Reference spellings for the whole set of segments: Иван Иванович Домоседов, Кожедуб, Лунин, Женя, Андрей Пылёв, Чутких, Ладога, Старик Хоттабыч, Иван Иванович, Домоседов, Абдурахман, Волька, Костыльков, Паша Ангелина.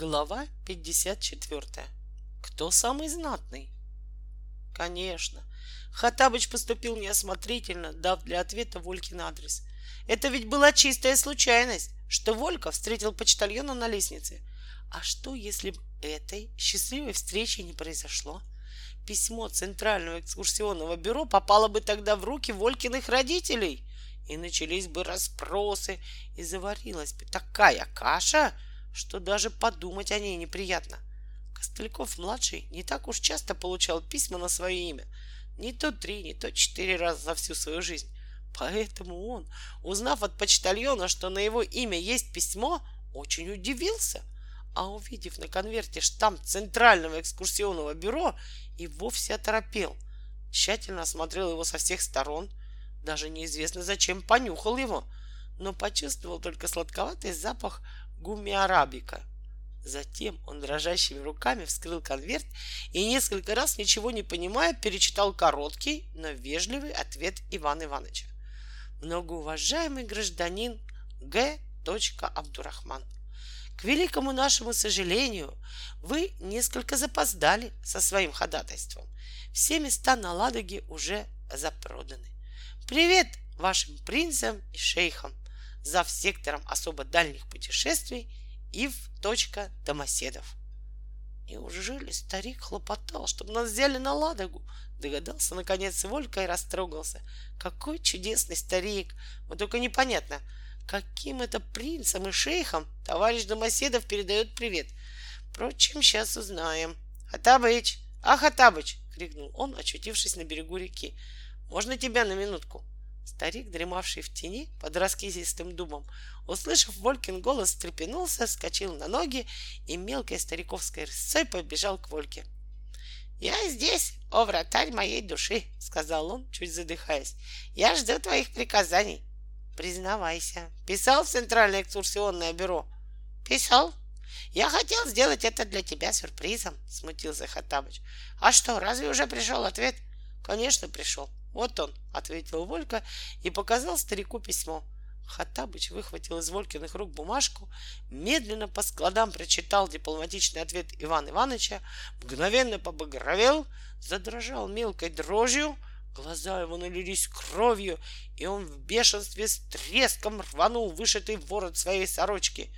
Глава 54. Кто самый знатный? Конечно. Хоттабыч поступил неосмотрительно, дав для ответа Волькин адрес. Это ведь была чистая случайность, что Волька встретил почтальона на лестнице. А что, если бы этой счастливой встречи не произошло? Письмо Центрального экскурсионного бюро попало бы тогда в руки Волькиных родителей, и начались бы расспросы, и заварилась бы такая каша, что даже подумать о ней неприятно. Костыльков-младший не так уж часто получал письма на свое имя, не то 3, не то 4 раза за всю свою жизнь. Поэтому он, узнав от почтальона, что на его имя есть письмо, очень удивился, а увидев на конверте штамп Центрального экскурсионного бюро, и вовсе оторопел. Тщательно осмотрел его со всех сторон, даже неизвестно зачем понюхал его, но почувствовал только сладковатый запах гумми-арабика. Затем он дрожащими руками вскрыл конверт и несколько раз, ничего не понимая, перечитал короткий, но вежливый ответ Ивана Ивановича. Многоуважаемый гражданин Г. Абдурахман, к великому нашему сожалению, вы несколько запоздали со своим ходатайством. Все места на Ладоге уже запроданы. Привет вашим принцам и шейхам, завсекторам особо дальних путешествий Ив. Домоседов. Неужели старик хлопотал, чтобы нас взяли на Ладогу? Догадался наконец Волька и растрогался. Какой чудесный старик! Вот только непонятно, каким это принцам и шейхам товарищ Домоседов передает привет. Впрочем, сейчас узнаем. Хоттабыч! А, Хоттабыч! Крикнул он, очутившись на берегу реки. Можно тебя на минутку? Старик, дремавший в тени под раскизистым дубом, услышав Волькин голос, встрепенулся, вскочил на ноги и мелкой стариковской рысцой побежал к Вольке. «Я здесь, о вратарь моей души!» — сказал он, чуть задыхаясь. «Я жду твоих приказаний!» Признавайся, писал в Центральное экскурсионное бюро? Писал. Я хотел сделать это для тебя сюрпризом, смутился Хоттабыч. А что, разве уже пришел ответ? Конечно, пришел. Вот он, ответил Волька и показал старику письмо. Хоттабыч выхватил из Волькиных рук бумажку, медленно по складам прочитал дипломатичный ответ Ивана Ивановича, мгновенно побагровел, задрожал мелкой дрожью, глаза его налились кровью, и он в бешенстве с треском рванул вышитый ворот своей сорочки.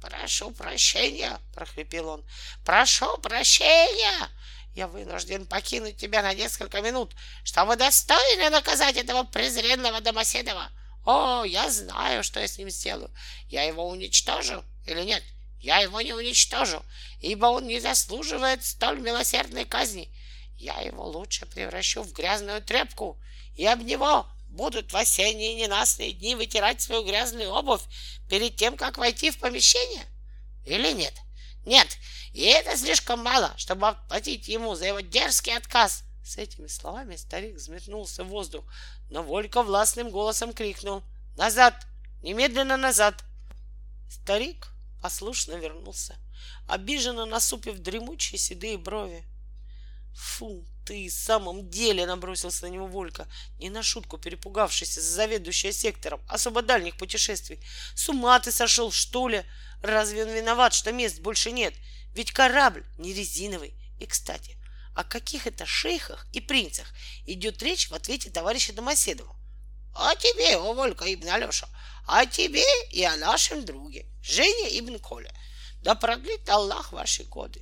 «Прошу прощения!» — прохрипел он. «Прошу прощения! Я вынужден покинуть тебя на несколько минут, чтобы достойно наказать этого презренного Домоседова. О, я знаю, что я с ним сделаю. Я его уничтожу или нет? Я его не уничтожу, ибо он не заслуживает столь милосердной казни. Я его лучше превращу в грязную тряпку, и об него будут в осенние ненастные дни вытирать свою грязную обувь перед тем, как войти в помещение. Или нет? Нет, и это слишком мало, чтобы отплатить ему за его дерзкий отказ. С этими словами старик взметнулся в воздух, но Волька властным голосом крикнул: «Назад! Немедленно назад!» Старик послушно вернулся, обиженно насупив дремучие седые брови. «Фу, ты в самом деле!» — набросился на него Волька, не на шутку перепугавшийся за заведующего сектором особо дальних путешествий. «С ума ты сошел, что ли? Разве он виноват, что мест больше нет? Ведь корабль не резиновый. И, кстати, о каких это шейхах и принцах идет речь в ответе товарища Домоседова?» «О тебе, о Волька ибн Алеша, о тебе и о нашем друге Жене ибн Коле. Да продлит Аллах ваши годы.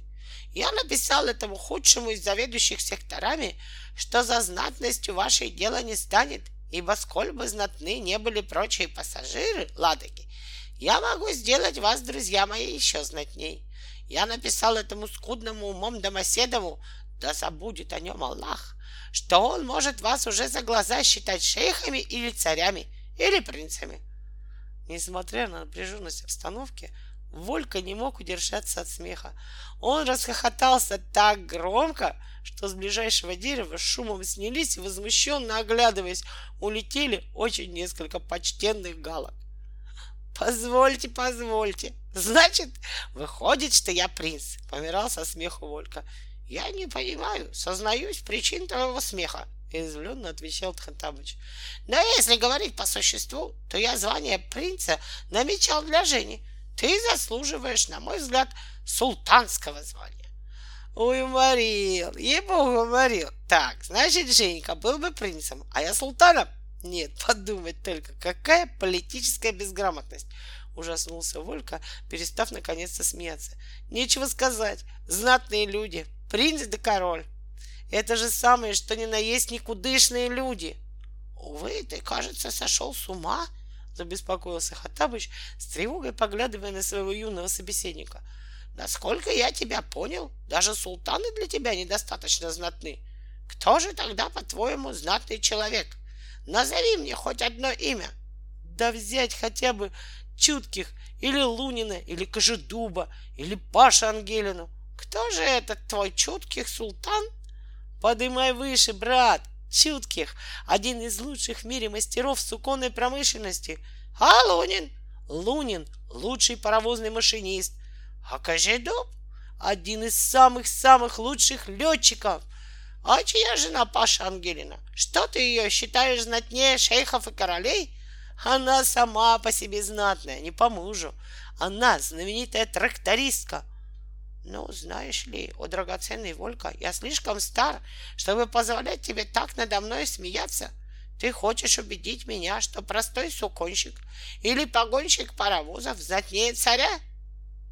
Я написал этому худшему из заведующих секторами, что за знатностью ваше дело не станет, ибо сколь бы знатны не были прочие пассажиры Ладоги, я могу сделать вас, друзья мои, еще знатней. Я написал этому скудному умом Домоседову, да забудет о нем Аллах, что он может вас уже за глаза считать шейхами или царями, или принцами». Несмотря на напряженность обстановки, Волька не мог удержаться от смеха. Он расхохотался так громко, что с ближайшего дерева шумом снялись и, возмущенно оглядываясь, улетели очень несколько почтенных галок. «Позвольте, позвольте! Значит, выходит, что я принц!» — помирал со смеху Волька. «Я не понимаю, сознаюсь причин твоего смеха», — изумленно отвечал Хоттабыч. «Но если говорить по существу, то я звание принца намечал для Жени. Ты заслуживаешь, на мой взгляд, султанского звания. Уморил, ей-богу, уморил. Так, значит, Женька был бы принцем, а я султаном? Нет, подумать только, какая политическая безграмотность. Ужаснулся Волька, перестав наконец-то смеяться. Нечего сказать, знатные люди, принц да король. Это же самые, что ни на есть никудышные люди. Увы, ты, кажется, сошел с ума, забеспокоился Хоттабыч, с тревогой поглядывая на своего юного собеседника. Насколько я тебя понял, даже султаны для тебя недостаточно знатны. Кто же тогда, по-твоему, знатный человек? Назови мне хоть одно имя. Да взять хотя бы Чутких, или Лунина, или Кожедуба, или Пашу Ангелину. Кто же этот твой Чутких султан? Подымай выше, брат. Чутких, один из лучших в мире мастеров суконной промышленности. А Лунин? Лунин, лучший паровозный машинист. А Кожедуб — один из самых-самых лучших летчиков. А чья жена Паша Ангелина? Что ты ее считаешь знатнее шейхов и королей? Она сама по себе знатная, не по мужу. Она знаменитая трактористка. Ну, знаешь ли, о драгоценный Волька, я слишком стар, чтобы позволять тебе так надо мной смеяться. Ты хочешь убедить меня, что простой суконщик или погонщик паровозов знатнее царя?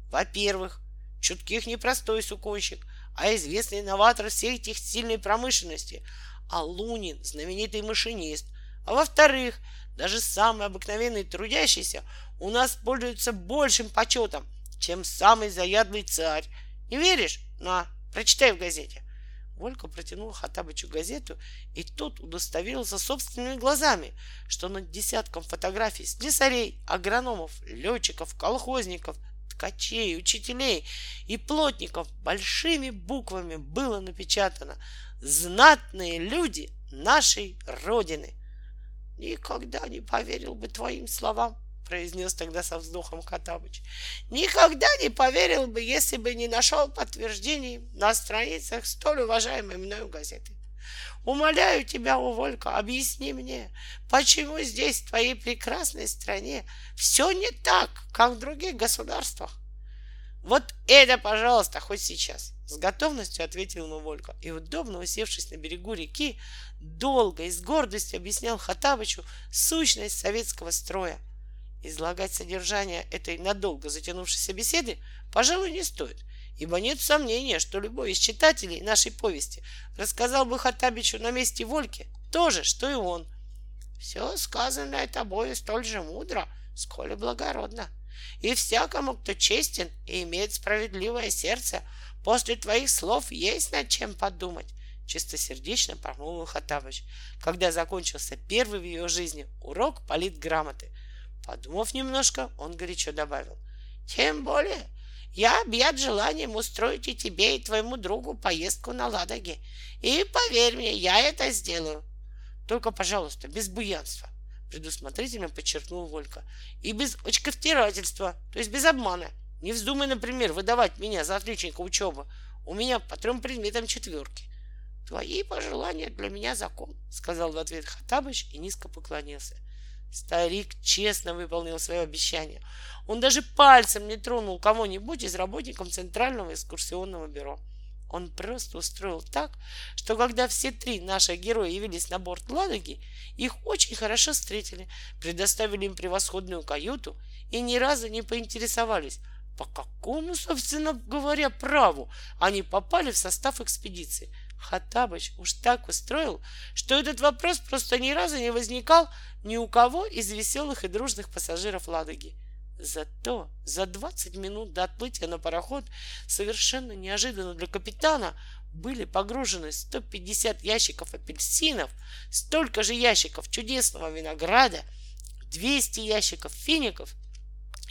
Во-первых, Чутких не простой суконщик, а известный инноватор всей текстильной промышленности, а Лунин — знаменитый машинист. А во-вторых, даже самый обыкновенный трудящийся у нас пользуется большим почетом, чем самый заядлый царь. Не веришь? На, прочитай в газете. Волька протянул Хоттабычу газету, и тот удостоверился собственными глазами, что над десятком фотографий слесарей, агрономов, летчиков, колхозников, ткачей, учителей и плотников большими буквами было напечатано «Знатные люди нашей Родины». «Никогда не поверил бы твоим словам», — произнес тогда со вздохом Хоттабыч. «Никогда не поверил бы, если бы не нашел подтверждений на страницах столь уважаемой мною газеты. Умоляю тебя, о Волька, объясни мне, почему здесь, в твоей прекрасной стране, все не так, как в других государствах?» «Вот это, пожалуйста, хоть сейчас!» — с готовностью ответил ему Волька. И, удобно усевшись на берегу реки, долго и с гордостью объяснял Хоттабычу сущность советского строя. Излагать содержание этой надолго затянувшейся беседы, пожалуй, не стоит, ибо нет сомнения, что любой из читателей нашей повести рассказал бы Хоттабычу на месте Вольки то же, что и он. «Все сказанное тобою столь же мудро, сколь и благородно. И всякому, кто честен и имеет справедливое сердце, после твоих слов есть над чем подумать», — чистосердечно промолвил Хоттабыч, когда закончился первый в ее жизни урок политграмоты. Подумав немножко, он горячо добавил: «Тем более я объят желанием устроить и тебе, и твоему другу поездку на Ладоге. И поверь мне, я это сделаю. Только, пожалуйста, без буянства», предусмотрительно подчеркнул Волька, «и без очковтирательства, то есть без обмана. Не вздумай, например, выдавать меня за отличника учебы. У меня по 3 предметам четверки. Твои пожелания для меня закон, — сказал в ответ Хоттабыч и низко поклонился. Старик честно выполнил свое обещание. Он даже пальцем не тронул кого-нибудь из работников Центрального экскурсионного бюро. Он просто устроил так, что когда все 3 наши героя явились на борт Ладоги, их очень хорошо встретили, предоставили им превосходную каюту и ни разу не поинтересовались, по какому, собственно говоря, праву они попали в состав экспедиции. Хоттабыч уж так устроил, что этот вопрос просто ни разу не возникал ни у кого из веселых и дружных пассажиров Ладоги. Зато за 20 минут до отплытия на пароход совершенно неожиданно для капитана были погружены 150 ящиков апельсинов, столько же ящиков чудесного винограда, 200 ящиков фиников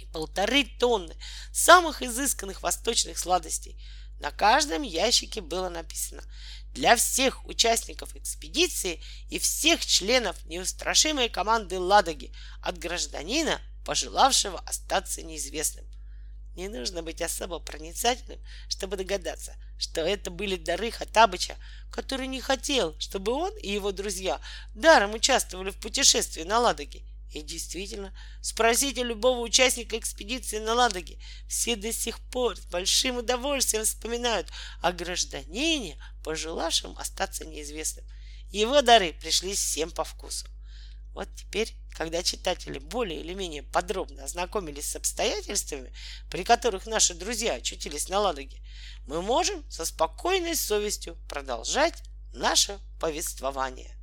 и 1,5 тонны самых изысканных восточных сладостей. На каждом ящике было написано: «Для всех участников экспедиции и всех членов неустрашимой команды Ладоги от гражданина, пожелавшего остаться неизвестным». Не нужно быть особо проницательным, чтобы догадаться, что это были дары Хоттабыча, который не хотел, чтобы он и его друзья даром участвовали в путешествии на Ладоге. И действительно, спросите любого участника экспедиции на Ладоге, все до сих пор с большим удовольствием вспоминают о гражданине, пожелавшем остаться неизвестным. Его дары пришлись всем по вкусу. Вот теперь, когда читатели более или менее подробно ознакомились с обстоятельствами, при которых наши друзья очутились на Ладоге, мы можем со спокойной совестью продолжать наше повествование.